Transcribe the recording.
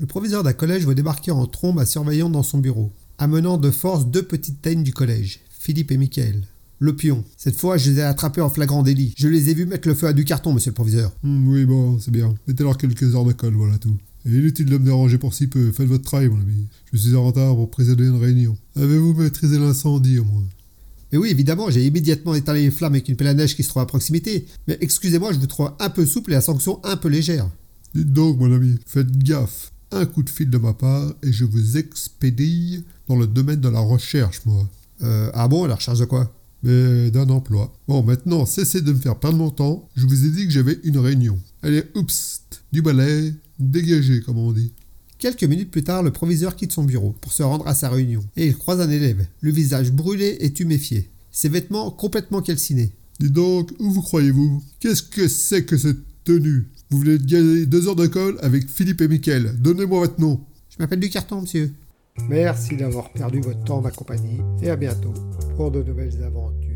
Le proviseur d'un collège voit débarquer en trombe un surveillant dans son bureau, amenant de force deux petites têtes du collège, Philippe et Mickaël. Le pion. Cette fois, je les ai attrapés en flagrant délit. Je les ai vus mettre le feu à Ducarton, monsieur le proviseur. Oui, bon, c'est bien. Mettez-leur quelques heures de colle, voilà tout. Et inutile de me déranger pour si peu. Faites votre travail, mon ami. Je suis en retard pour présider une réunion. Avez-vous maîtrisé l'incendie, au moins ? Mais oui, évidemment, j'ai immédiatement étalé les flammes avec une pelle à neige qui se trouve à proximité. Mais excusez-moi, je vous trouve un peu souple et la sanction un peu légère. Dites donc, mon ami, faites gaffe. Un coup de fil de ma part et je vous expédie dans le domaine de la recherche, moi. Ah bon, la recherche de quoi ? Mais d'un emploi. Bon, maintenant, cessez de me faire perdre mon temps. Je vous ai dit que j'avais une réunion. Allez, oups, du balai, dégagez, comme on dit. Quelques minutes plus tard, le proviseur quitte son bureau pour se rendre à sa réunion. Et il croise un élève, le visage brûlé et tuméfié. Ses vêtements complètement calcinés. Dis donc, où vous croyez-vous ? Qu'est-ce que c'est que cette tenue ? Vous venez de gagner 2 heures de colle avec Philippe et Mickaël. Donnez-moi votre nom. Je m'appelle Ducarton, monsieur. Merci d'avoir perdu votre temps, ma compagnie, et à bientôt pour de nouvelles aventures.